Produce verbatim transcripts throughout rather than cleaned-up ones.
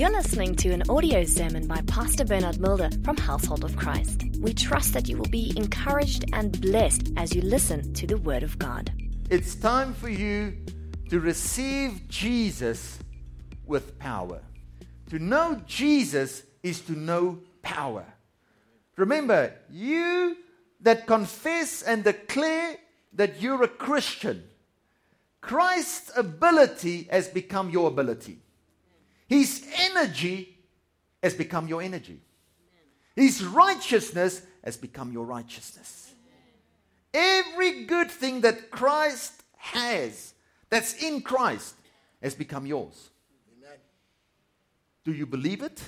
You're listening to an audio sermon by Pastor Bernard Mulder from Household of Christ. We trust that you will be encouraged and blessed as you listen to the Word of God. It's time for you to receive Jesus with power. To know Jesus is to know power. Remember, you that confess and declare that you're a Christian, Christ's ability has become your ability. His energy has become your energy. His righteousness has become your righteousness. Every good thing that Christ has, that's in Christ, has become yours. Amen. Do you believe it?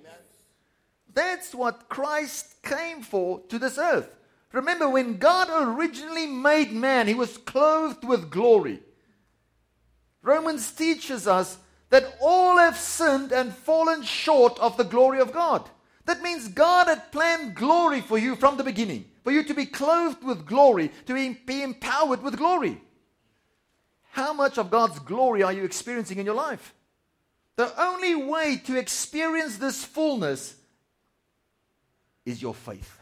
Amen. That's what Christ came for to this earth. Remember, when God originally made man, he was clothed with glory. Romans teaches us that all have sinned and fallen short of the glory of God. That means God had planned glory for you from the beginning, for you to be clothed with glory, to be empowered with glory. How much of God's glory are you experiencing in your life? The only way to experience this fullness is your faith.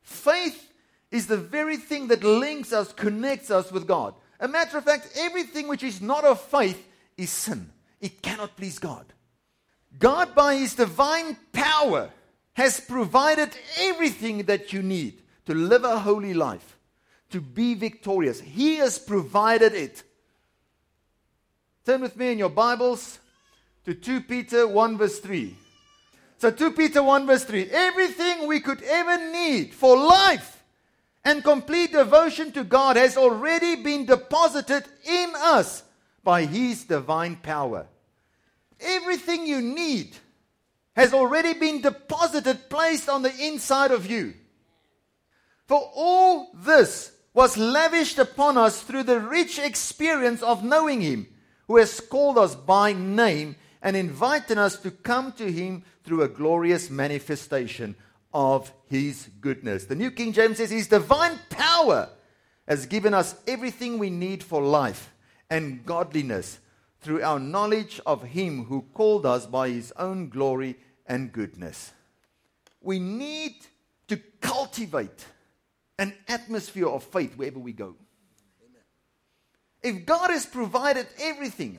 Faith is the very thing that links us, connects us with God. A matter of fact, everything which is not of faith is sin. It cannot please God. God, by His divine power, has provided everything that you need to live a holy life, to be victorious. He has provided it. Turn with me in your Bibles to Second Peter one verse three. So Second Peter one verse three. Everything we could ever need for life and complete devotion to God has already been deposited in us by His divine power. Everything you need has already been deposited, placed on the inside of you. For all this was lavished upon us through the rich experience of knowing Him, who has called us by name and invited us to come to Him through a glorious manifestation of His goodness. The New King James says His divine power has given us everything we need for life and godliness through our knowledge of Him who called us by His own glory and goodness. We need to cultivate an atmosphere of faith wherever we go. If God has provided everything,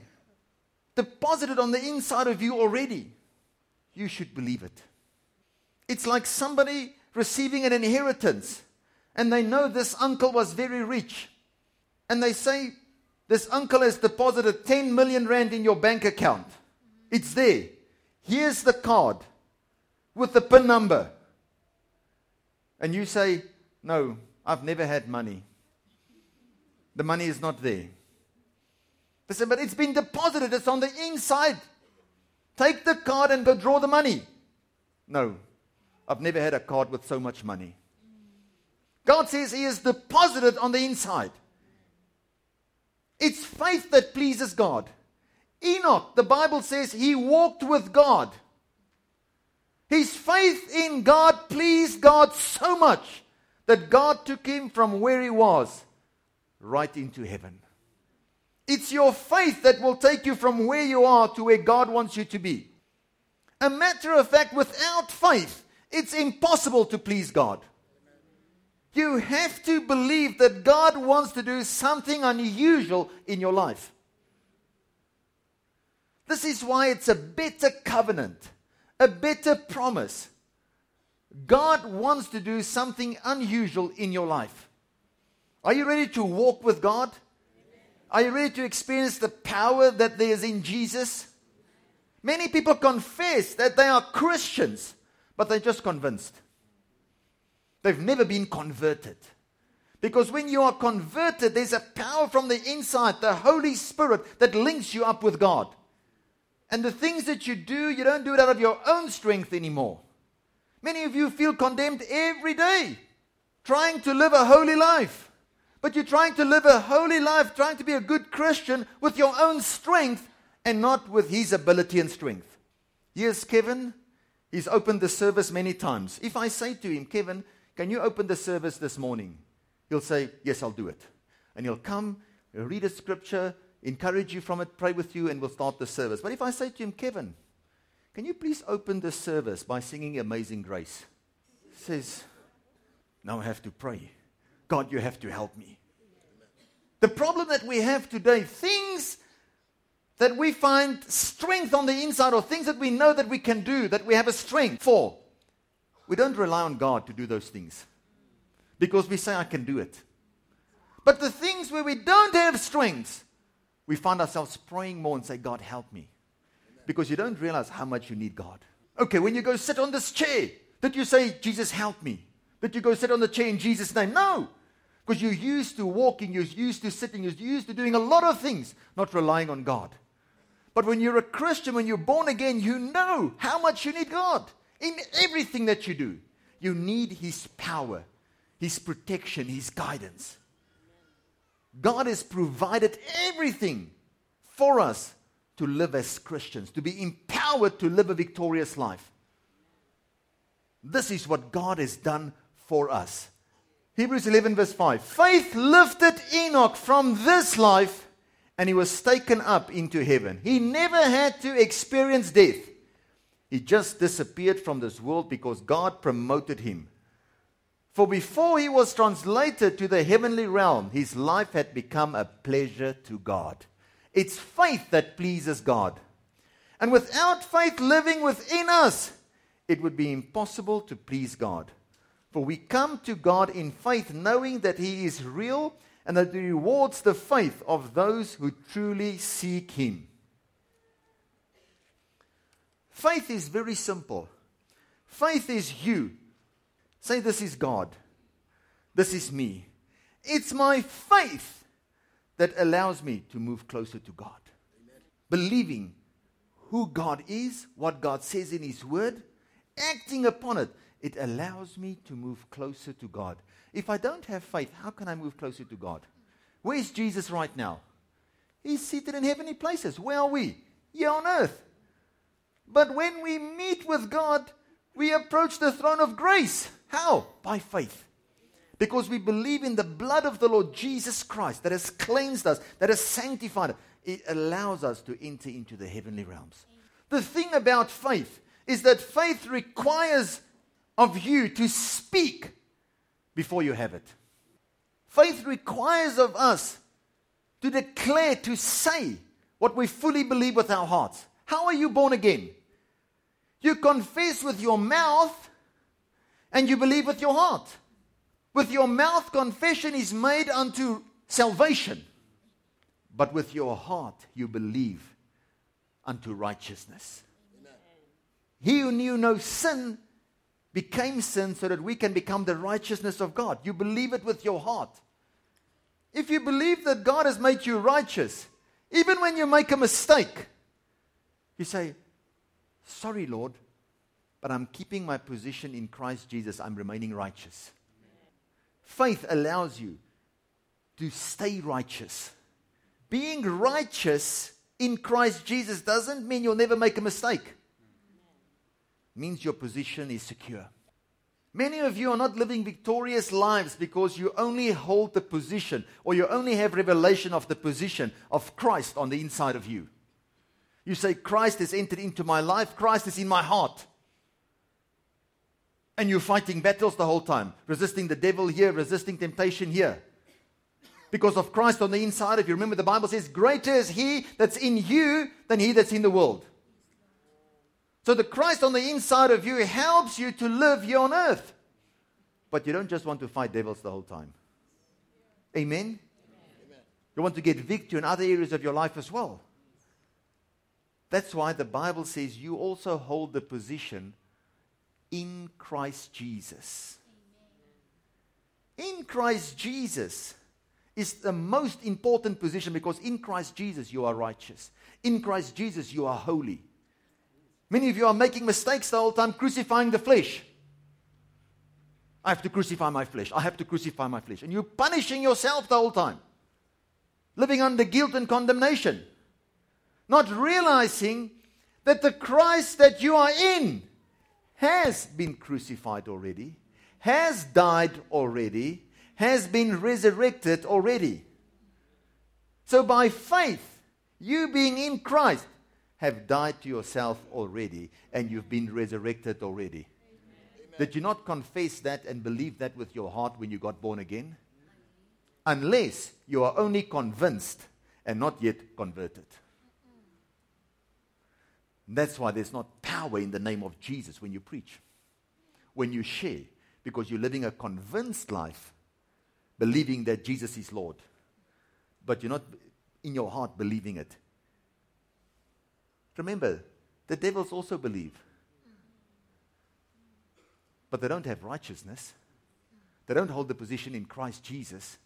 deposited on the inside of you already, you should believe it. It's like somebody receiving an inheritance, and they know this uncle was very rich, and they say, this uncle has deposited ten million rand in your bank account. It's there. Here's the card with the PIN number. And you say, no, I've never had money. The money is not there. They say, but it's been deposited. It's on the inside. Take the card and go draw the money. No. I've never had a card with so much money. God says He is deposited on the inside. It's faith that pleases God. Enoch, the Bible says, he walked with God. His faith in God pleased God so much that God took him from where he was right into heaven. It's your faith that will take you from where you are to where God wants you to be. A matter of fact, without faith, it's impossible to please God. You have to believe that God wants to do something unusual in your life. This is why it's a better covenant, a better promise. God wants to do something unusual in your life. Are you ready to walk with God? Are you ready to experience the power that there is in Jesus? Many people confess that they are Christians, but they're just convinced. They've never been converted. Because when you are converted, there's a power from the inside, the Holy Spirit, that links you up with God. And the things that you do, you don't do it out of your own strength anymore. Many of you feel condemned every day, trying to live a holy life. But you're trying to live a holy life, trying to be a good Christian with your own strength and not with His ability and strength. Here's Kevin. He's opened the service many times. If I say to him, Kevin, can you open the service this morning? He'll say, yes, I'll do it. And he'll come, he'll read a scripture, encourage you from it, pray with you, and we'll start the service. But if I say to him, Kevin, can you please open this service by singing Amazing Grace? He says, now I have to pray. God, you have to help me. The problem that we have today, things that we find strength on the inside, or things that we know that we can do, that we have a strength for, we don't rely on God to do those things because we say, I can do it. But the things where we don't have strength, we find ourselves praying more and say, God, help me. Because you don't realize how much you need God. Okay, when you go sit on this chair, did you say, Jesus, help me? Did you go sit on the chair in Jesus' name? No, because you're used to walking, you're used to sitting, you're used to doing a lot of things, not relying on God. But when you're a Christian, when you're born again, you know how much you need God in everything that you do. You need His power, His protection, His guidance. God has provided everything for us to live as Christians, to be empowered to live a victorious life. This is what God has done for us. Hebrews eleven verse five. Faith lifted Enoch from this life and he was taken up into heaven. He never had to experience death. He just disappeared from this world because God promoted him. For before he was translated to the heavenly realm, his life had become a pleasure to God. It's faith that pleases God. And without faith living within us, it would be impossible to please God. For we come to God in faith, knowing that He is real and that He rewards the faith of those who truly seek Him. Faith is very simple. Faith is you. Say, this is God. This is me. It's my faith that allows me to move closer to God. Amen. Believing who God is, what God says in His Word, acting upon it, it allows me to move closer to God. If I don't have faith, how can I move closer to God? Where is Jesus right now? He's seated in heavenly places. Where are we? Here on earth. But when we meet with God, we approach the throne of grace. How? By faith. Because we believe in the blood of the Lord Jesus Christ that has cleansed us, that has sanctified us. It allows us to enter into the heavenly realms. The thing about faith is that faith requires of you to speak before you have it. Faith requires of us to declare, to say what we fully believe with our hearts. How are you born again? You confess with your mouth and you believe with your heart. With your mouth, confession is made unto salvation, but with your heart, you believe unto righteousness. Amen. He who knew no sin became sin so that we can become the righteousness of God. You believe it with your heart. If you believe that God has made you righteous, even when you make a mistake, you say, sorry, Lord, but I'm keeping my position in Christ Jesus. I'm remaining righteous. Faith allows you to stay righteous. Being righteous in Christ Jesus doesn't mean you'll never make a mistake. It means your position is secure. Many of you are not living victorious lives because you only hold the position, or you only have revelation of the position of Christ on the inside of you. You say, Christ has entered into my life. Christ is in my heart. And you're fighting battles the whole time, resisting the devil here, resisting temptation here. Because of Christ on the inside, if you remember, the Bible says, greater is He that's in you than he that's in the world. So the Christ on the inside of you helps you to live here on earth. But you don't just want to fight devils the whole time. Amen? Amen. You want to get victory in other areas of your life as well. That's why the Bible says you also hold the position in Christ Jesus. Amen. In Christ Jesus is the most important position, because in Christ Jesus you are righteous. In Christ Jesus you are holy. Many of you are making mistakes the whole time, crucifying the flesh. I have to crucify my flesh. I have to crucify my flesh. And you're punishing yourself the whole time, living under guilt and condemnation, not realizing that the Christ that you are in has been crucified already, has died already, has been resurrected already. So by faith, You being in Christ have died to yourself already, and you've been resurrected already. Amen. Did you not confess that and believe that with your heart when you got born again? Unless you are only convinced and not yet converted. That's why there's not power in the name of Jesus when you preach, when you share, because you're living a convinced life, believing that Jesus is Lord, but you're not in your heart believing it. Remember, the devils also believe, but they don't have righteousness. They don't hold the position in Christ Jesus.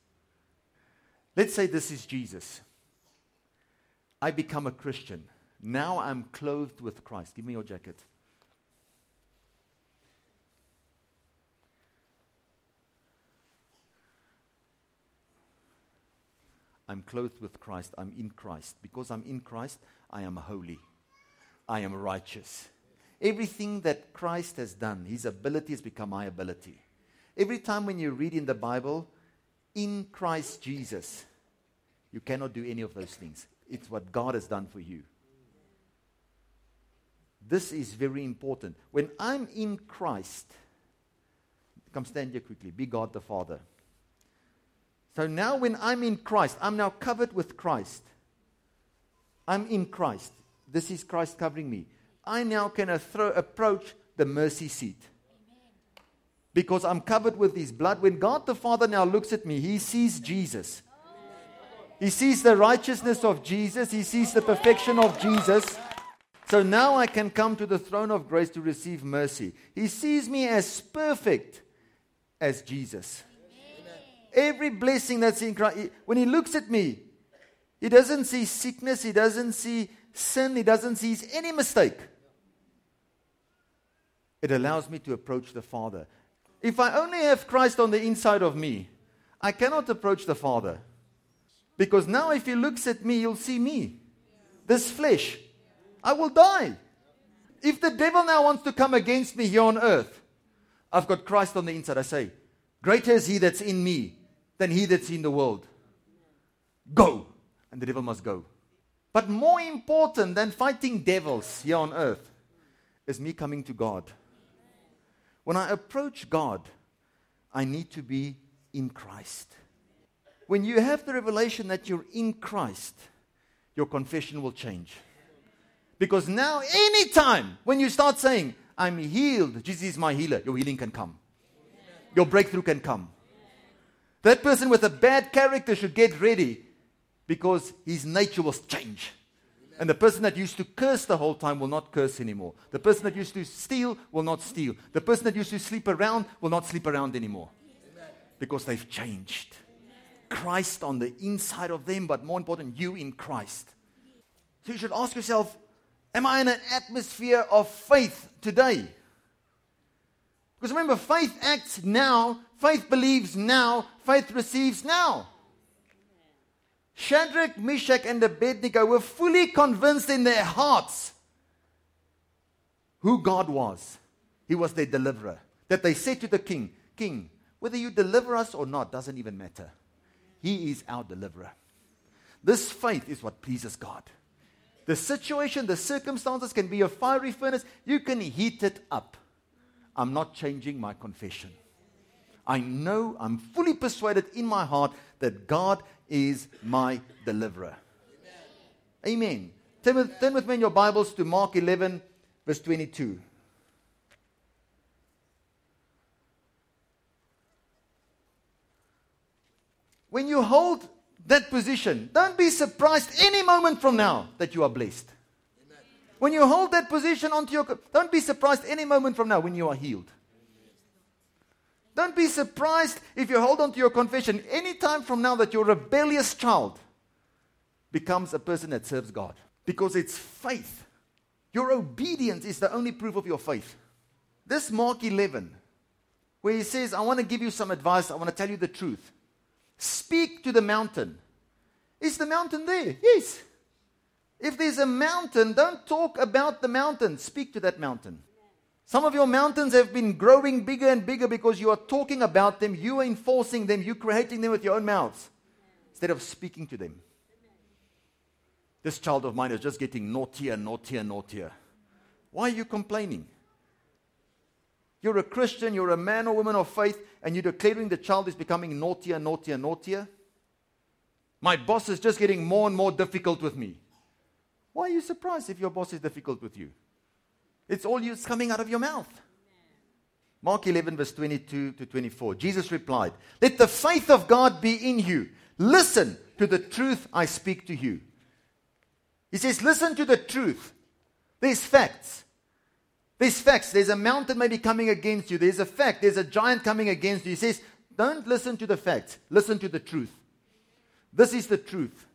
Let's say this is Jesus. I become a Christian. Now I'm clothed with Christ. Give me your jacket. I'm clothed with Christ. I'm in Christ. Because I'm in Christ, I am holy. I am righteous. Everything that Christ has done, his ability has become my ability. Every time when you read in the Bible, in Christ Jesus, you cannot do any of those things. It's what God has done for you. This is very important. When I'm in Christ, come stand here quickly, be God the Father. So now when I'm in Christ, I'm now covered with Christ. I'm in Christ. This is Christ covering me. I now can athro- approach the mercy seat. Because I'm covered with his blood. When God the Father now looks at me, he sees Jesus. He sees the righteousness of Jesus. He sees the perfection of Jesus. So now I can come to the throne of grace to receive mercy. He sees me as perfect as Jesus. Amen. Every blessing that's in Christ. When he looks at me, he doesn't see sickness. He doesn't see sin. He doesn't see any mistake. It allows me to approach the Father. If I only have Christ on the inside of me, I cannot approach the Father. Because now if he looks at me, he'll see me. This flesh. I will die. If the devil now wants to come against me here on earth, I've got Christ on the inside. I say, greater is he that's in me than he that's in the world. Go. And the devil must go. But more important than fighting devils here on earth is me coming to God. When I approach God, I need to be in Christ. When you have the revelation that you're in Christ, your confession will change. Because now, anytime when you start saying, I'm healed, Jesus is my healer, your healing can come. Your breakthrough can come. That person with a bad character should get ready because his nature will change. And the person that used to curse the whole time will not curse anymore. The person that used to steal will not steal. The person that used to sleep around will not sleep around anymore. Because they've changed. Christ on the inside of them, but more important, you in Christ. So you should ask yourself, am I in an atmosphere of faith today? Because remember, faith acts now, faith believes now, faith receives now. Shadrach, Meshach, and Abednego were fully convinced in their hearts who God was. He was their deliverer. That they said to the king, King, whether you deliver us or not doesn't even matter. He is our deliverer. This faith is what pleases God. The situation, the circumstances can be a fiery furnace. You can heat it up. I'm not changing my confession. I know, I'm fully persuaded in my heart that God is my deliverer. Amen. Turn with, turn with me in your Bibles to Mark eleven, verse twenty-two. When you hold that position, don't be surprised any moment from now that you are blessed. Amen. When you hold that position onto your, don't be surprised any moment from now when you are healed. Don't be surprised if you hold on to your confession any time from now that your rebellious child becomes a person that serves God. Because it's faith. Your obedience is the only proof of your faith. This Mark eleven, where he says, I want to give you some advice. I want to tell you the truth. Speak to the mountain. Is the mountain there? Yes. If there's a mountain, don't talk about the mountain. Speak to that mountain. Some of your mountains have been growing bigger and bigger because you are talking about them, you are enforcing them, you are creating them with your own mouths instead of speaking to them. This child of mine is just getting naughtier, naughtier, naughtier. Why are you complaining? You're a Christian, you're a man or woman of faith, and you're declaring the child is becoming naughtier, naughtier, naughtier. My boss is just getting more and more difficult with me. Why are you surprised if your boss is difficult with you? It's all you, it's coming out of your mouth. Mark eleven, verse twenty-two to twenty-four. Jesus replied, "Let the faith of God be in you. Listen to the truth I speak to you." He says, listen to the truth. There's facts. There's facts. There's a mountain maybe coming against you. There's a fact. There's a giant coming against you. He says, don't listen to the facts. Listen to the truth. This is the truth.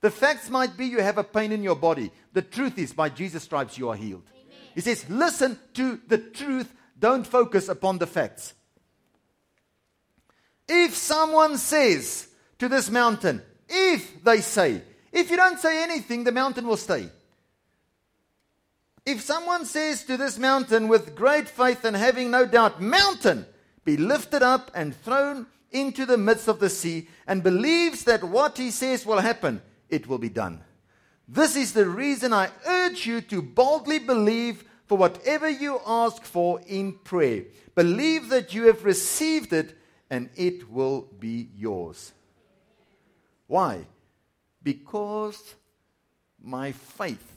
The facts might be you have a pain in your body. The truth is, by Jesus' stripes you are healed. Amen. He says, listen to the truth. Don't focus upon the facts. If someone says to this mountain, if they say, if you don't say anything, the mountain will stay. If someone says to this mountain with great faith and having no doubt, mountain, be lifted up and thrown into the midst of the sea, and believes that what he says will happen, it will be done. This is the reason I urge you to boldly believe for whatever you ask for in prayer. Believe that you have received it, and it will be yours. Why? Because my faith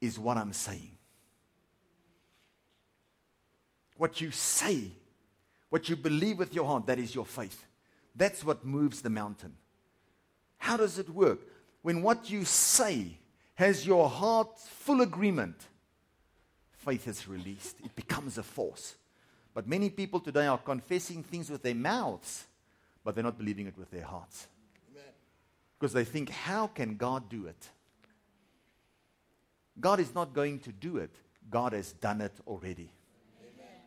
is what I'm saying. What you say, what you believe with your heart, that is your faith. That's what moves the mountain. How does it work? When what you say has your heart's full agreement, faith is released. It becomes a force. But many people today are confessing things with their mouths, but they're not believing it with their hearts. Amen. Because they think, how can God do it? God is not going to do it. God has done it already. Amen.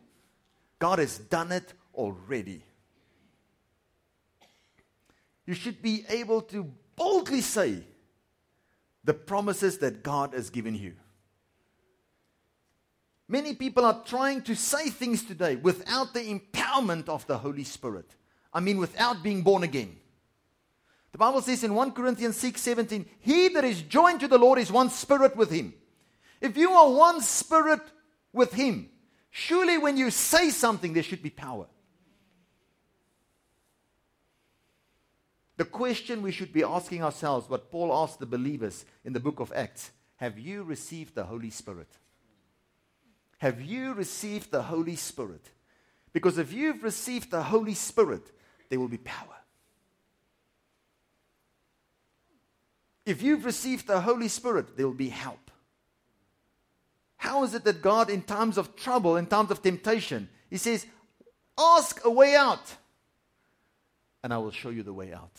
God has done it already. You should be able to boldly say the promises that God has given you. Many people are trying to say things today without the empowerment of the Holy Spirit. I mean, without being born again. The Bible says in First Corinthians six seventeen, he that is joined to the Lord is one spirit with him. If you are one spirit with him, surely when you say something, there should be power. The question we should be asking ourselves, what Paul asked the believers in the book of Acts, have you received the Holy Spirit? Have you received the Holy Spirit? Because if you've received the Holy Spirit, there will be power. If you've received the Holy Spirit, there will be help. How is it that God, in times of trouble, in times of temptation, he says, ask a way out, and I will show you the way out.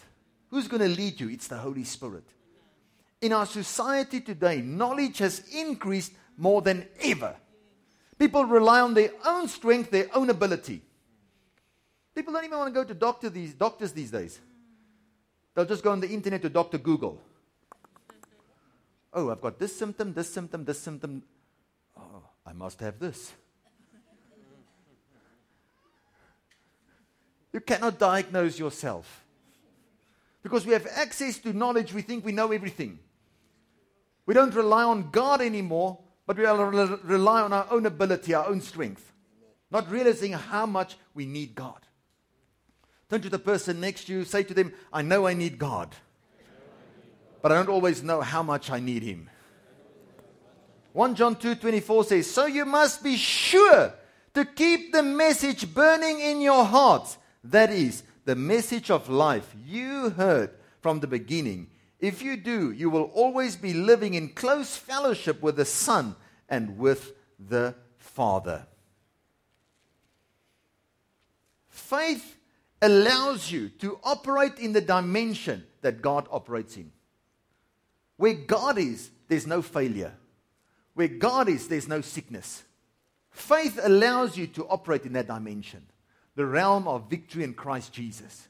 Who's going to lead you? It's the Holy Spirit. In our society today, knowledge has increased more than ever. People rely on their own strength, their own ability. People don't even want to go to doctor these, doctors these days. They'll just go on the internet to Doctor Google. Oh, I've got this symptom, this symptom, this symptom. Oh, I must have this. You cannot diagnose yourself. Because we have access to knowledge, we think we know everything. We don't rely on God anymore, but we rely on our own ability, our own strength. Not realizing how much we need God. Turn to the person next to you, say to them, I know I need God. But I don't always know how much I need him. First John two twenty-four says, so you must be sure to keep the message burning in your hearts. That is, the message of life you heard from the beginning. If you do, you will always be living in close fellowship with the Son and with the Father. Faith allows you to operate in the dimension that God operates in. Where God is, there's no failure. Where God is, there's no sickness. Faith allows you to operate in that dimension, the realm of victory in Christ Jesus.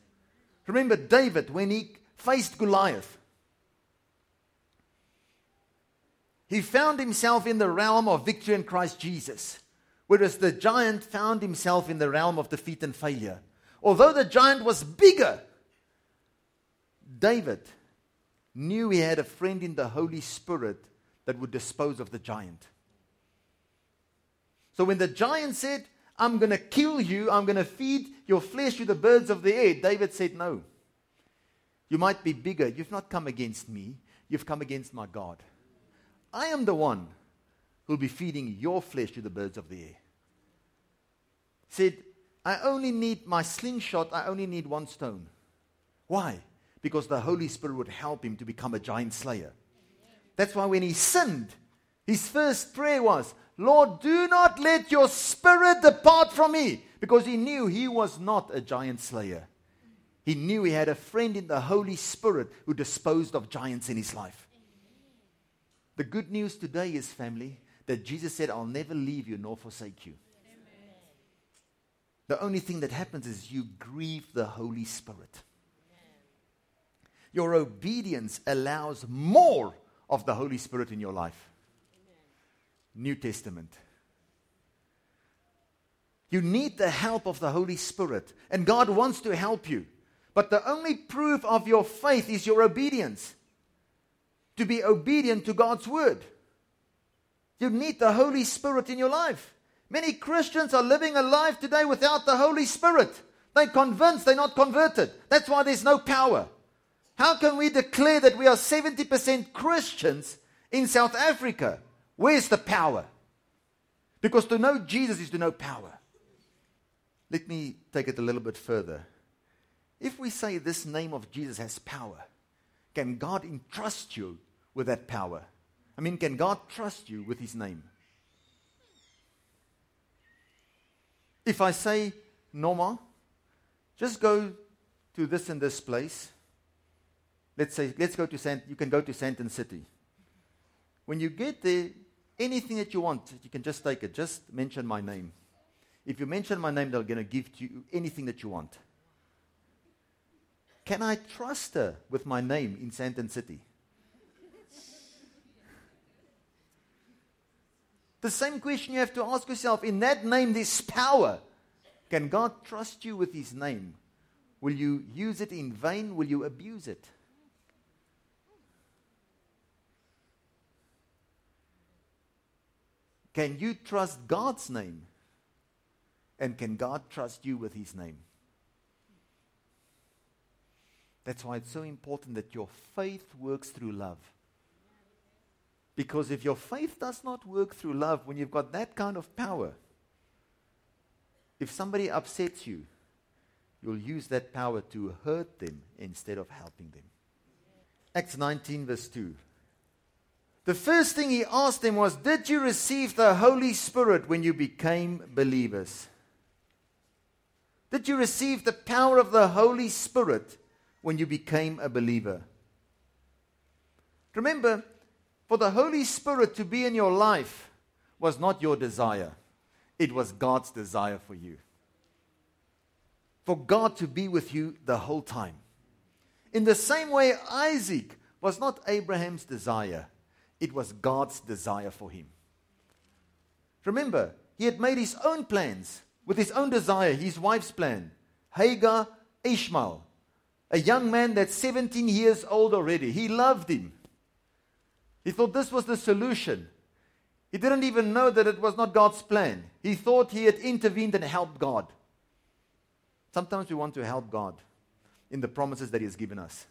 Remember David, when he faced Goliath, he found himself in the realm of victory in Christ Jesus, whereas the giant found himself in the realm of defeat and failure. Although the giant was bigger, David knew he had a friend in the Holy Spirit that would dispose of the giant. So when the giant said, I'm going to kill you, I'm going to feed your flesh to the birds of the air, David said, no. You might be bigger. You've not come against me. You've come against my God. I am the one who will be feeding your flesh to the birds of the air. He said, I only need my slingshot. I only need one stone. Why? Because the Holy Spirit would help him to become a giant slayer. That's why when he sinned, his first prayer was, Lord, do not let your spirit depart from me. Because he knew he was not a giant slayer. He knew he had a friend in the Holy Spirit who disposed of giants in his life. The good news today is, family, that Jesus said, I'll never leave you nor forsake you. Amen. The only thing that happens is you grieve the Holy Spirit. Amen. Your obedience allows more of the Holy Spirit in your life. Amen. New Testament. You need the help of the Holy Spirit, and God wants to help you. But the only proof of your faith is your obedience. To be obedient to God's word. You need the Holy Spirit in your life. Many Christians are living a life today without the Holy Spirit. They're convinced, they're not converted. That's why there's no power. How can we declare that we are seventy percent Christians in South Africa? Where's the power? Because to know Jesus is to know power. Let me take it a little bit further. If we say this name of Jesus has power, can God entrust you with that power? I mean, can God trust you with his name? If I say, Norma, just go to this and this place. Let's say, let's go to Sand, you can go to Sandton City. When you get there, anything that you want, you can just take it. Just mention my name. If you mention my name, they're going to give to you anything that you want. Can I trust her with my name in Sandton City? The same question you have to ask yourself. In that name, there's power. Can God trust you with his name? Will you use it in vain? Will you abuse it? Can you trust God's name? And can God trust you with his name? That's why it's so important that your faith works through love. Because if your faith does not work through love, when you've got that kind of power, if somebody upsets you, you'll use that power to hurt them instead of helping them. Acts nineteen verse two. The first thing he asked them was, did you receive the Holy Spirit when you became believers? Did you receive the power of the Holy Spirit when you became a believer? Remember, for the Holy Spirit to be in your life was not your desire. It was God's desire for you. For God to be with you the whole time. In the same way, Isaac was not Abraham's desire. It was God's desire for him. Remember, he had made his own plans with his own desire, his wife's plan. Hagar, Ishmael. A young man that's seventeen years old already. He loved him. He thought this was the solution. He didn't even know that it was not God's plan. He thought he had intervened and helped God. Sometimes we want to help God in the promises that he has given us.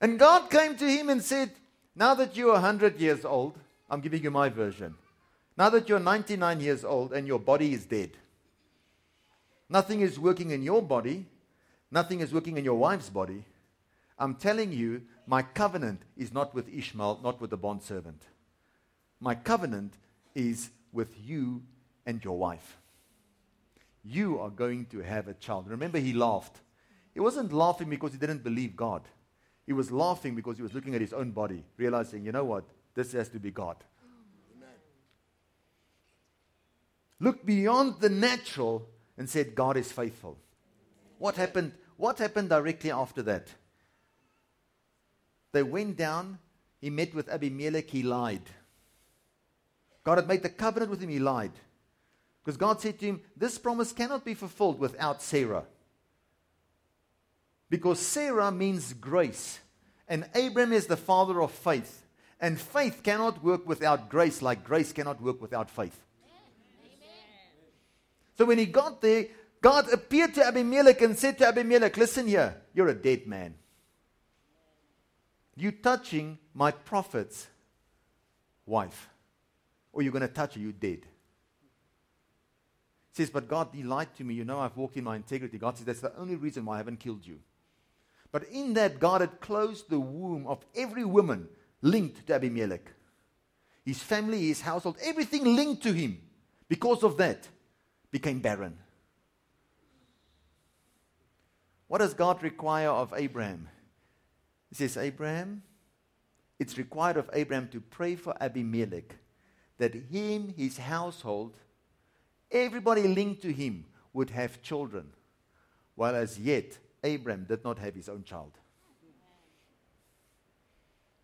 And God came to him and said, now that you're one hundred years old, I'm giving you my version. Now that you're ninety-nine years old and your body is dead, nothing is working in your body, nothing is working in your wife's body. I'm telling you, my covenant is not with Ishmael, not with the bondservant. My covenant is with you and your wife. You are going to have a child. Remember, he laughed. He wasn't laughing because he didn't believe God. He was laughing because he was looking at his own body, realizing, you know what? This has to be God. Amen. Looked beyond the natural and said, God is faithful. What happened? What happened directly after that? They went down. He met with Abimelech. He lied. God had made the covenant with him. He lied. Because God said to him, this promise cannot be fulfilled without Sarah. Because Sarah means grace. And Abraham is the father of faith. And faith cannot work without grace, like grace cannot work without faith. Amen. So when he got there, God appeared to Abimelech and said to Abimelech, listen here, you're a dead man. You're touching my prophet's wife. Or you're going to touch her, you're dead. He says, but God, he lied to me. You know I've walked in my integrity. God says, that's the only reason why I haven't killed you. But in that, God had closed the womb of every woman linked to Abimelech. His family, his household, everything linked to him. Because of that, became barren. What does God require of Abraham? He says, Abraham, it's required of Abraham to pray for Abimelech, that him, his household, everybody linked to him would have children, while as yet Abraham did not have his own child.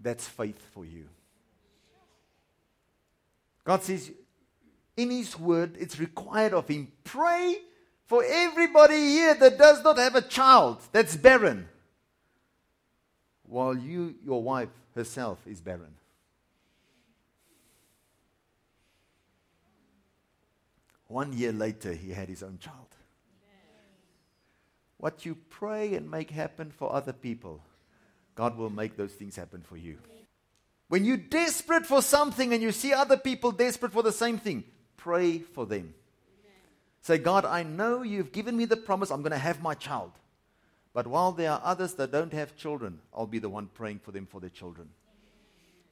That's faith for you. God says, in his word, it's required of him, pray for everybody here that does not have a child, that's barren, while you, your wife herself, is barren. One year later, he had his own child. What you pray and make happen for other people, God will make those things happen for you. When you're desperate for something and you see other people desperate for the same thing, pray for them. Say, God, I know you've given me the promise I'm going to have my child. But while there are others that don't have children, I'll be the one praying for them for their children.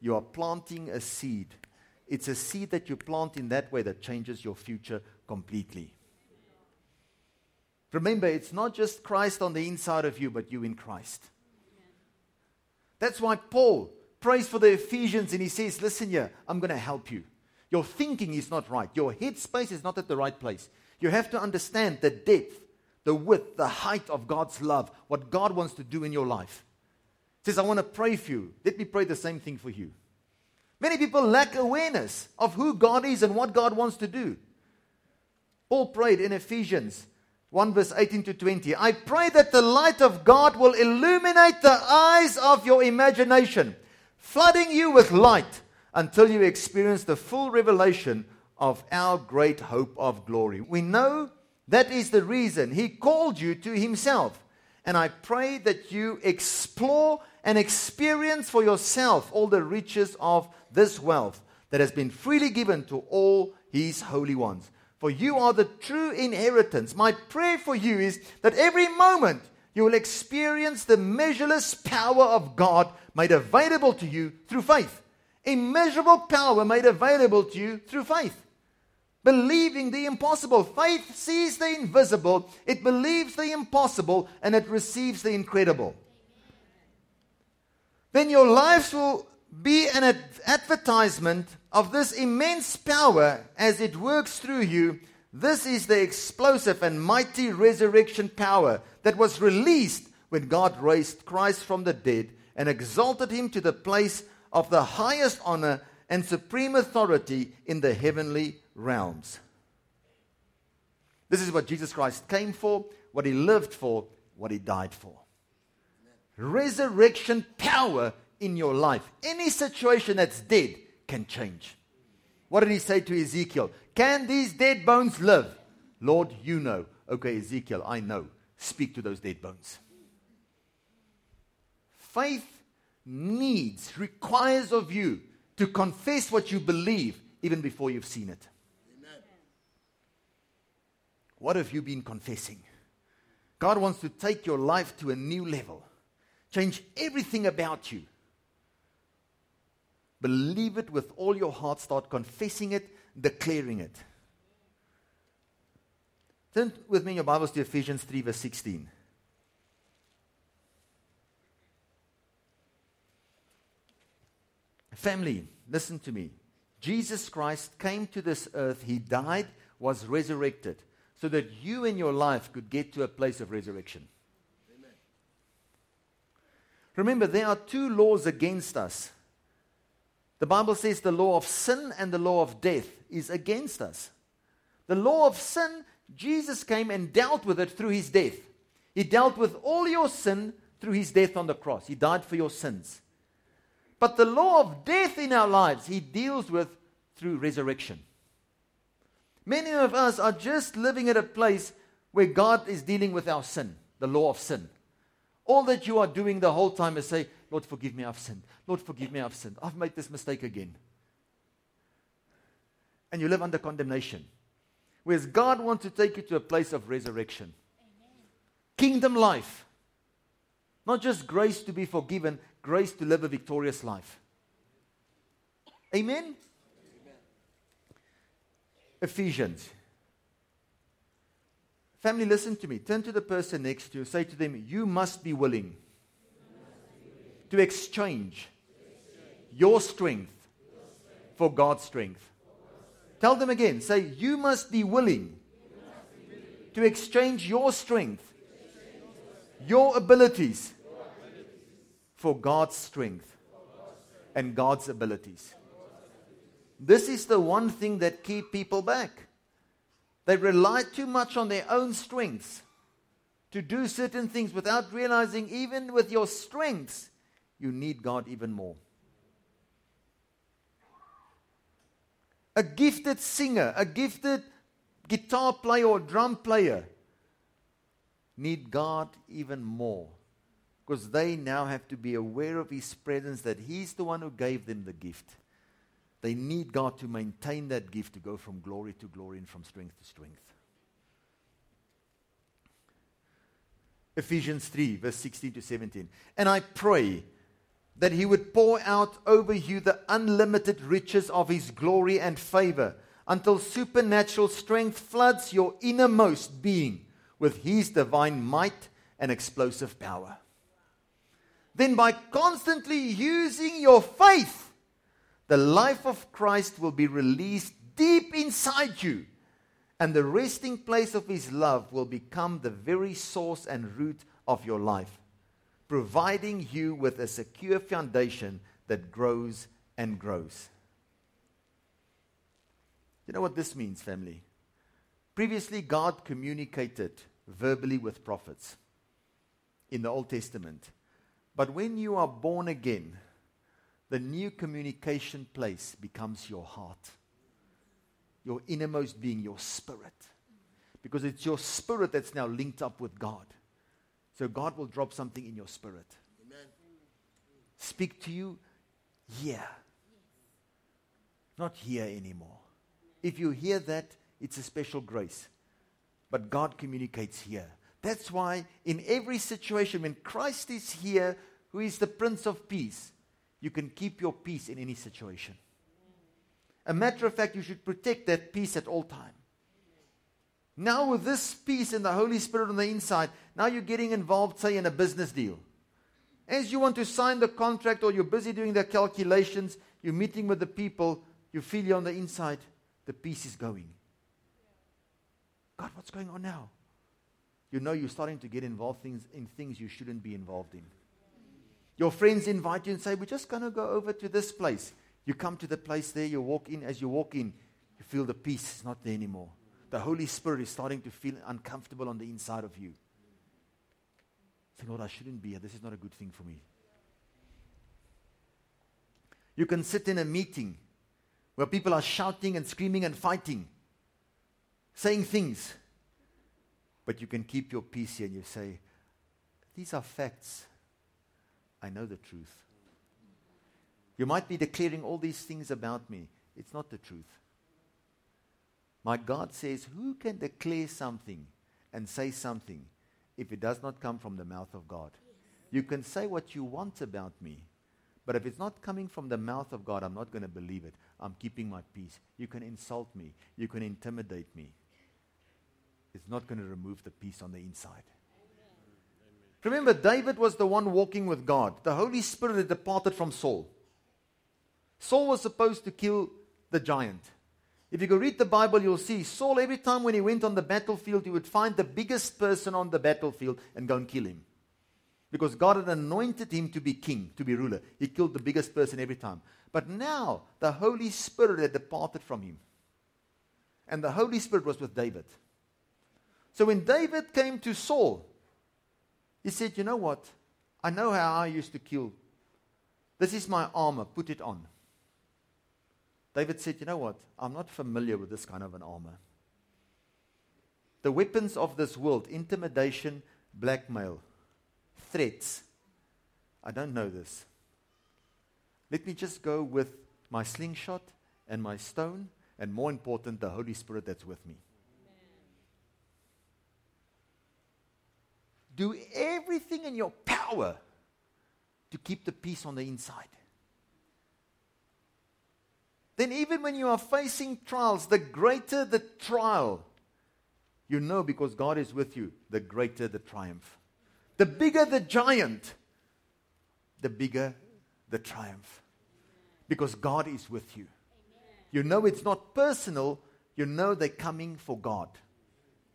You are planting a seed. It's a seed that you plant in that way that changes your future completely. Remember, it's not just Christ on the inside of you, but you in Christ. That's why Paul prays for the Ephesians and he says, listen here, I'm going to help you. Your thinking is not right. Your headspace is not at the right place. You have to understand the depth, the width, the height of God's love, what God wants to do in your life. He says, I want to pray for you. Let me pray the same thing for you. Many people lack awareness of who God is and what God wants to do. Paul prayed in Ephesians one verse eighteen to twenty, I pray that the light of God will illuminate the eyes of your imagination, flooding you with light until you experience the full revelation of our great hope of glory. We know that is the reason he called you to himself. And I pray that you explore and experience for yourself all the riches of this wealth that has been freely given to all his holy ones. For you are the true inheritance. My prayer for you is that every moment you will experience the measureless power of God made available to you through faith. Immeasurable power made available to you through faith. Believing the impossible. Faith sees the invisible, it believes the impossible, and it receives the incredible. Then your lives will be an ad- advertisement of this immense power as it works through you. This is the explosive and mighty resurrection power that was released when God raised Christ from the dead and exalted him to the place of the highest honor and supreme authority in the heavenly realms. This is what Jesus Christ came for, what he lived for, what he died for. Resurrection power in your life. Any situation that's dead can change. What did he say to Ezekiel? Can these dead bones live? Lord, you know. Okay, Ezekiel, I know. Speak to those dead bones. Faith needs, requires of you to confess what you believe even before you've seen it. Amen. What have you been confessing? God wants to take your life to a new level. Change everything about you. Believe it with all your heart. Start confessing it, declaring it. Turn with me in your Bibles to Ephesians three verse sixteen. Family, listen to me. Jesus Christ came to this earth. He died, was resurrected, so that you and your life could get to a place of resurrection. Amen. Remember, there are two laws against us. The Bible says the law of sin and the law of death is against us. The law of sin, Jesus came and dealt with it through his death. He dealt with all your sin through his death on the cross. He died for your sins. But the law of death in our lives, he deals with through resurrection. Many of us are just living at a place where God is dealing with our sin, the law of sin. All that you are doing the whole time is say, Lord, forgive me, I've sinned. Lord, forgive me, I've sinned. I've made this mistake again. And you live under condemnation. Whereas God wants to take you to a place of resurrection. Amen. Kingdom life. Not just grace to be forgiven, grace to live a victorious life. Amen? Amen. Ephesians. Family, listen to me. Turn to the person next to you. Say to them, you must be willing to exchange your strength for God's strength. Tell them again. Say, you must be willing to exchange your strength, your abilities, for God's strength and God's abilities. This is the one thing that keeps people back. They rely too much on their own strengths to do certain things without realizing even with your strengths, you need God even more. A gifted singer, a gifted guitar player or drum player need God even more because they now have to be aware of His presence, that He's the one who gave them the gift. They need God to maintain that gift to go from glory to glory and from strength to strength. Ephesians three, verse sixteen to seventeen. And I pray that He would pour out over you the unlimited riches of His glory and favor until supernatural strength floods your innermost being with His divine might and explosive power. Then by constantly using your faith, the life of Christ will be released deep inside you, and the resting place of His love will become the very source and root of your life, providing you with a secure foundation that grows and grows. You know what this means, family? Previously, God communicated verbally with prophets in the Old Testament. But when you are born again, the new communication place becomes your heart, your innermost being, your spirit. Because it's your spirit that's now linked up with God. So God will drop something in your spirit. Amen. Speak to you here. Not here anymore. If you hear that, it's a special grace. But God communicates here. That's why in every situation, when Christ is here, who is the Prince of Peace, you can keep your peace in any situation. A matter of fact, you should protect that peace at all times. Now with this peace and the Holy Spirit on the inside, now you're getting involved, say, in a business deal. As you want to sign the contract or you're busy doing the calculations, you're meeting with the people, you feel you're on the inside, the peace is going. God, what's going on now? You know you're starting to get involved things in things you shouldn't be involved in. Your friends invite you and say, we're just going to go over to this place. You come to the place there, you walk in. As you walk in, you feel the peace is not there anymore. The Holy Spirit is starting to feel uncomfortable on the inside of you. Say, Lord, I shouldn't be here. This is not a good thing for me. You can sit in a meeting where people are shouting and screaming and fighting, saying things. But you can keep your peace here and you say, these are facts. I know the truth. You might be declaring all these things about me. It's not the truth. My God says, who can declare something and say something if it does not come from the mouth of God? You can say what you want about me, but if it's not coming from the mouth of God, I'm not going to believe it. I'm keeping my peace. You can insult me. You can intimidate me. It's not going to remove the peace on the inside. Amen. Remember, David was the one walking with God. The Holy Spirit had departed from Saul. Saul was supposed to kill the giant. If you go read the Bible, you'll see Saul, every time when he went on the battlefield, he would find the biggest person on the battlefield and go and kill him. Because God had anointed him to be king, to be ruler. He killed the biggest person every time. But now, the Holy Spirit had departed from him. And the Holy Spirit was with David. So when David came to Saul, he said, you know what? I know how I used to kill. This is my armor. Put it on. David said, you know what? I'm not familiar with this kind of an armor. The weapons of this world, intimidation, blackmail, threats. I don't know this. Let me just go with my slingshot and my stone, and more important, the Holy Spirit that's with me. Amen. Do everything in your power to keep the peace on the inside. Then even when you are facing trials, the greater the trial, you know, because God is with you, the greater the triumph. The bigger the giant, the bigger the triumph. Because God is with you. You know it's not personal. You know they're coming for God.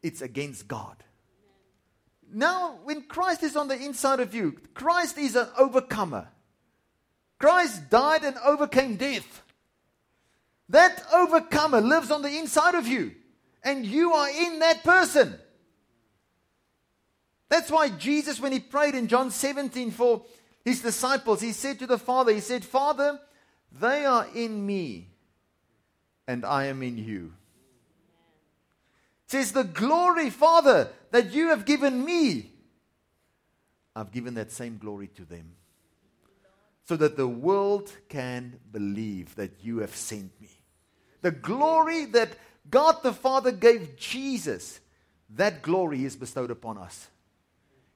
It's against God. Now, when Christ is on the inside of you, Christ is an overcomer. Christ died and overcame death. That overcomer lives on the inside of you. And you are in that person. That's why Jesus, when he prayed in John seventeen for his disciples, he said to the Father, he said, Father, they are in me, and I am in you. It says, the glory, Father, that you have given me, I've given that same glory to them, so that the world can believe that you have sent me. The glory that God the Father gave Jesus, that glory is bestowed upon us.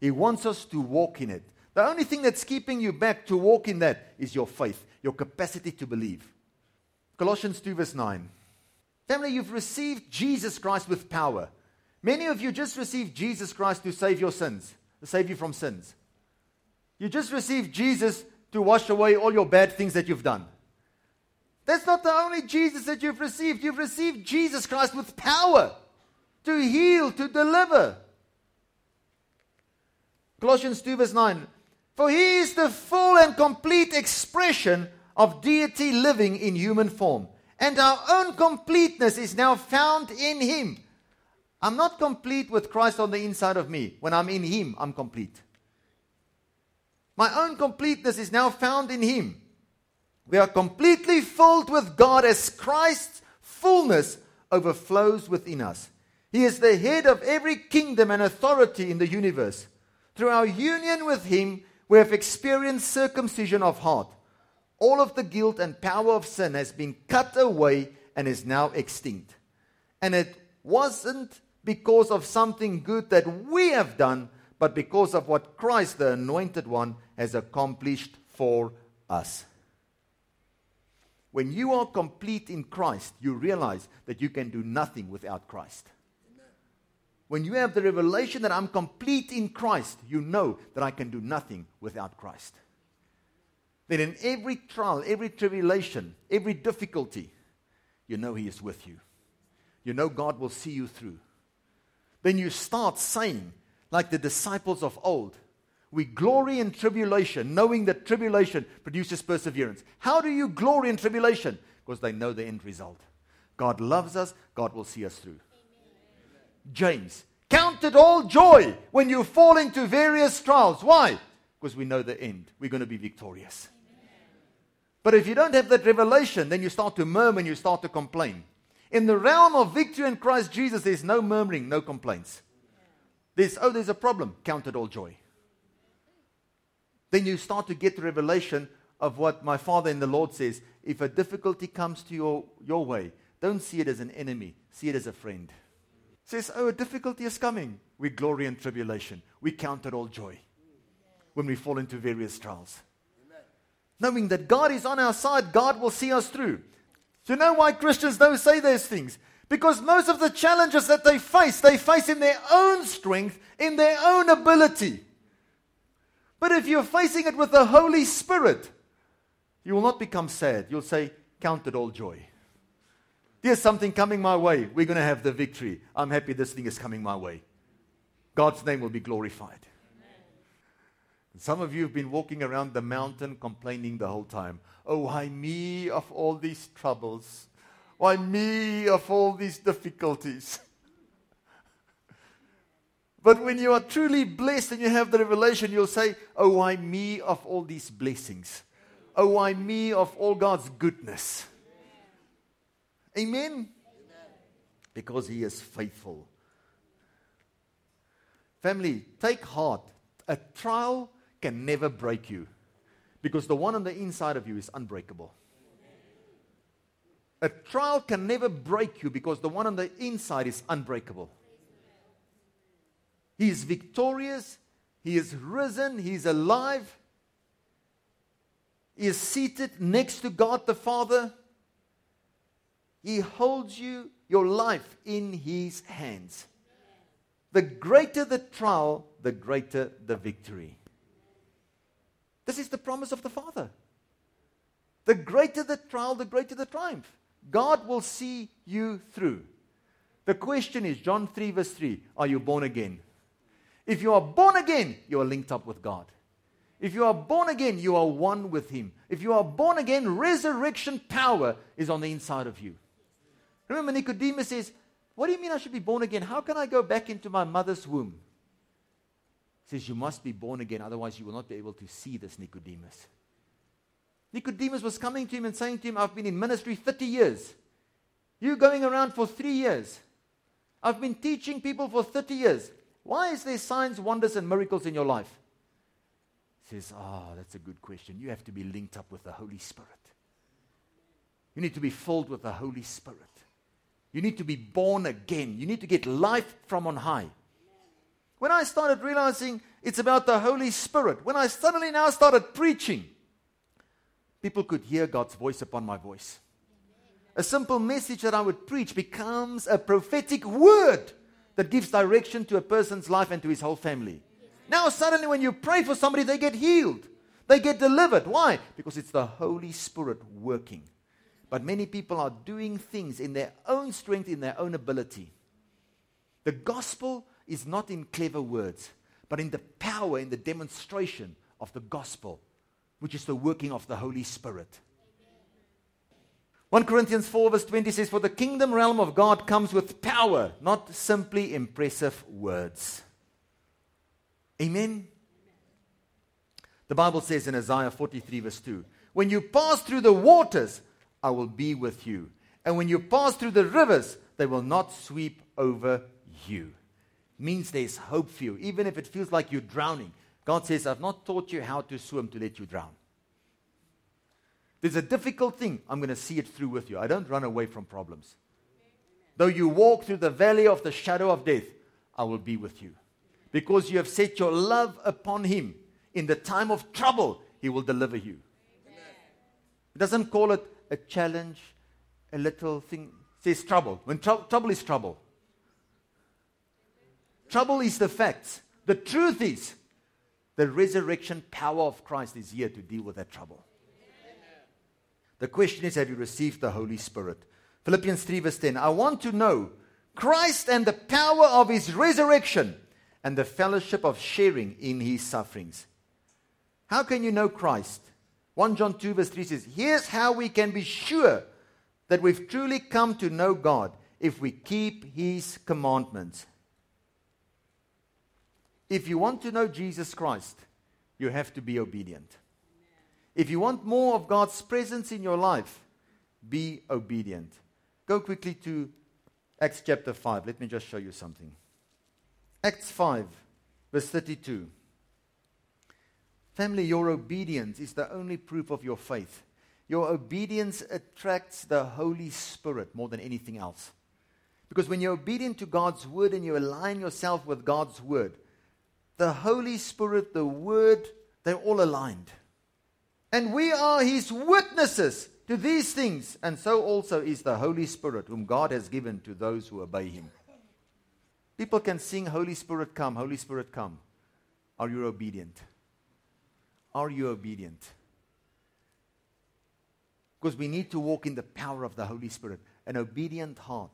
He wants us to walk in it. The only thing that's keeping you back to walk in that is your faith, your capacity to believe. Colossians two verse nine. Family, you've received Jesus Christ with power. Many of you just received Jesus Christ to save your sins, to save you from sins. You just received Jesus to wash away all your bad things that you've done. That's not the only Jesus that you've received. You've received Jesus Christ with power to heal, to deliver. Colossians two verse nine. For he is the full and complete expression of deity living in human form. And our own completeness is now found in him. I'm not complete with Christ on the inside of me. When I'm in him, I'm complete. My own completeness is now found in him. We are completely filled with God as Christ's fullness overflows within us. He is the head of every kingdom and authority in the universe. Through our union with him, we have experienced circumcision of heart. All of the guilt and power of sin has been cut away and is now extinct. And it wasn't because of something good that we have done, but because of what Christ, the Anointed One, has accomplished for us. When you are complete in Christ, you realize that you can do nothing without Christ. When you have the revelation that I'm complete in Christ, you know that I can do nothing without Christ. Then in every trial, every tribulation, every difficulty, you know He is with you. You know God will see you through. Then you start saying, like the disciples of old, we glory in tribulation, knowing that tribulation produces perseverance. How do you glory in tribulation? Because they know the end result. God loves us. God will see us through. Amen. James, count it all joy when you fall into various trials. Why? Because we know the end. We're going to be victorious. Amen. But if you don't have that revelation, then you start to murmur and you start to complain. In the realm of victory in Christ Jesus, there's no murmuring, no complaints. There's, oh, there's a problem. Count it all joy. Then you start to get the revelation of what my Father in the Lord says. If a difficulty comes to your, your way, don't see it as an enemy. See it as a friend. Says, oh, a difficulty is coming. We glory in tribulation. We count it all joy when we fall into various trials. Amen. Knowing that God is on our side, God will see us through. Do you know why Christians don't say those things? Because most of the challenges that they face, they face in their own strength, in their own ability. But if you're facing it with the Holy Spirit, you will not become sad. You'll say, count it all joy. There's something coming my way. We're going to have the victory. I'm happy this thing is coming my way. God's name will be glorified. Amen. Some of you have been walking around the mountain complaining the whole time. Oh, why me of all these troubles? Why me of all these difficulties? But when you are truly blessed and you have the revelation, you'll say, oh, why me of all these blessings? Oh, why me of all God's goodness? Amen? Amen. Because He is faithful. Family, take heart. A trial can never break you, because the one on the inside of you is unbreakable. A trial can never break you because the one on the inside is unbreakable. He is victorious. He is risen. He is alive. He is seated next to God the Father. He holds you, your life, in His hands. The greater the trial, the greater the victory. This is the promise of the Father. The greater the trial, the greater the triumph. God will see you through. The question is, John three verse three, are you born again? If you are born again, you are linked up with God. If you are born again, you are one with Him. If you are born again, resurrection power is on the inside of you. Remember, Nicodemus says, what do you mean I should be born again? How can I go back into my mother's womb? He says, you must be born again, otherwise you will not be able to see this, Nicodemus. Nicodemus was coming to Him and saying to Him, I've been in ministry thirty years. You're going around for three years. I've been teaching people for thirty years. Why is there signs, wonders, and miracles in your life? He says, ah, oh, that's a good question. You have to be linked up with the Holy Spirit. You need to be filled with the Holy Spirit. You need to be born again. You need to get life from on high. When I started realizing it's about the Holy Spirit, when I suddenly now started preaching, people could hear God's voice upon my voice. A simple message that I would preach becomes a prophetic word that gives direction to a person's life and to his whole family. Now suddenly when you pray for somebody, they get healed. They get delivered. Why? Because it's the Holy Spirit working. But many people are doing things in their own strength, in their own ability. The gospel is not in clever words, but in the power, in the demonstration of the gospel, which is the working of the Holy Spirit. First Corinthians four verse twenty says, for the kingdom realm of God comes with power, not simply impressive words. Amen? The Bible says in Isaiah forty-three verse two, when you pass through the waters, I will be with you. And when you pass through the rivers, they will not sweep over you. Means there's hope for you. Even if it feels like you're drowning, God says, I've not taught you how to swim to let you drown. There's a difficult thing. I'm going to see it through with you. I don't run away from problems. Though you walk through the valley of the shadow of death, I will be with you. Because you have set your love upon Him. In the time of trouble, He will deliver you. It doesn't call it a challenge, a little thing. It says trouble. When tr- trouble is trouble. Trouble is the facts. The truth is, the resurrection power of Christ is here to deal with that trouble. Amen. The question is, have you received the Holy Spirit? Philippians three verse ten. I want to know Christ and the power of His resurrection and the fellowship of sharing in His sufferings. How can you know Christ? First John two verse three says, here's how we can be sure that we've truly come to know God, if we keep His commandments. If you want to know Jesus Christ, you have to be obedient. If you want more of God's presence in your life, be obedient. Go quickly to Acts chapter five. Let me just show you something. Acts five verse thirty-two. Family, your obedience is the only proof of your faith. Your obedience attracts the Holy Spirit more than anything else. Because when you're obedient to God's word and you align yourself with God's word, the Holy Spirit, the word, they're all aligned. And we are His witnesses to these things. And so also is the Holy Spirit, whom God has given to those who obey Him. People can sing, Holy Spirit come, Holy Spirit come. Are you obedient? Are you obedient? Because we need to walk in the power of the Holy Spirit, an obedient heart.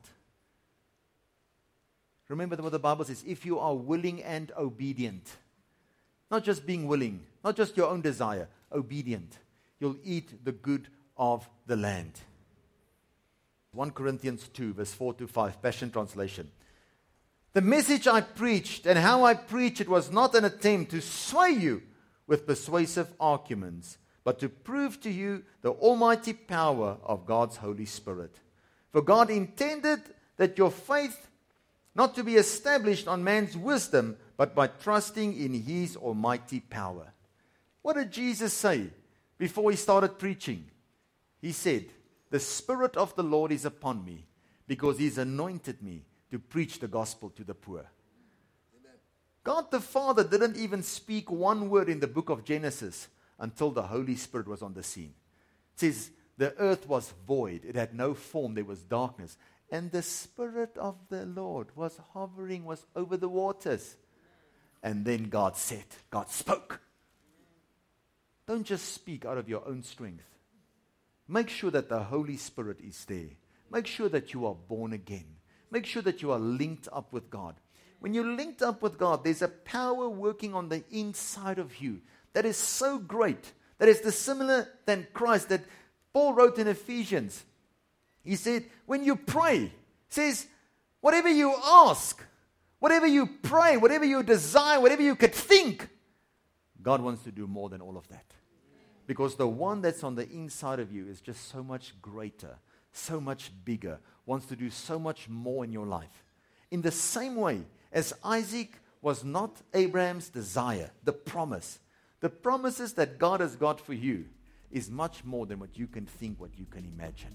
Remember what the Bible says, if you are willing and obedient, not just being willing, not just your own desire, obedient, you'll eat the good of the land. First Corinthians two, verse four to five, Passion Translation. The message I preached and how I preached it was not an attempt to sway you with persuasive arguments, but to prove to you the almighty power of God's Holy Spirit. For God intended that your faith not to be established on man's wisdom, but by trusting in his almighty power. What did Jesus say before he started preaching? He said, "The Spirit of the Lord is upon me, because he's anointed me to preach the gospel to the poor." Amen. God the Father didn't even speak one word in the book of Genesis until the Holy Spirit was on the scene. It says, the earth was void. It had no form. There was darkness. And the Spirit of the Lord was hovering, was over the waters. And then God said, God spoke. Don't just speak out of your own strength. Make sure that the Holy Spirit is there. Make sure that you are born again. Make sure that you are linked up with God. When you're linked up with God, there's a power working on the inside of you that is so great, that is dissimilar than Christ, that Paul wrote in Ephesians. He said, when you pray, he says, whatever you ask, whatever you pray, whatever you desire, whatever you could think, God wants to do more than all of that. Because the one that's on the inside of you is just so much greater, so much bigger, wants to do so much more in your life. In the same way as Isaac was not Abraham's desire, the promise, the promises that God has got for you is much more than what you can think, what you can imagine.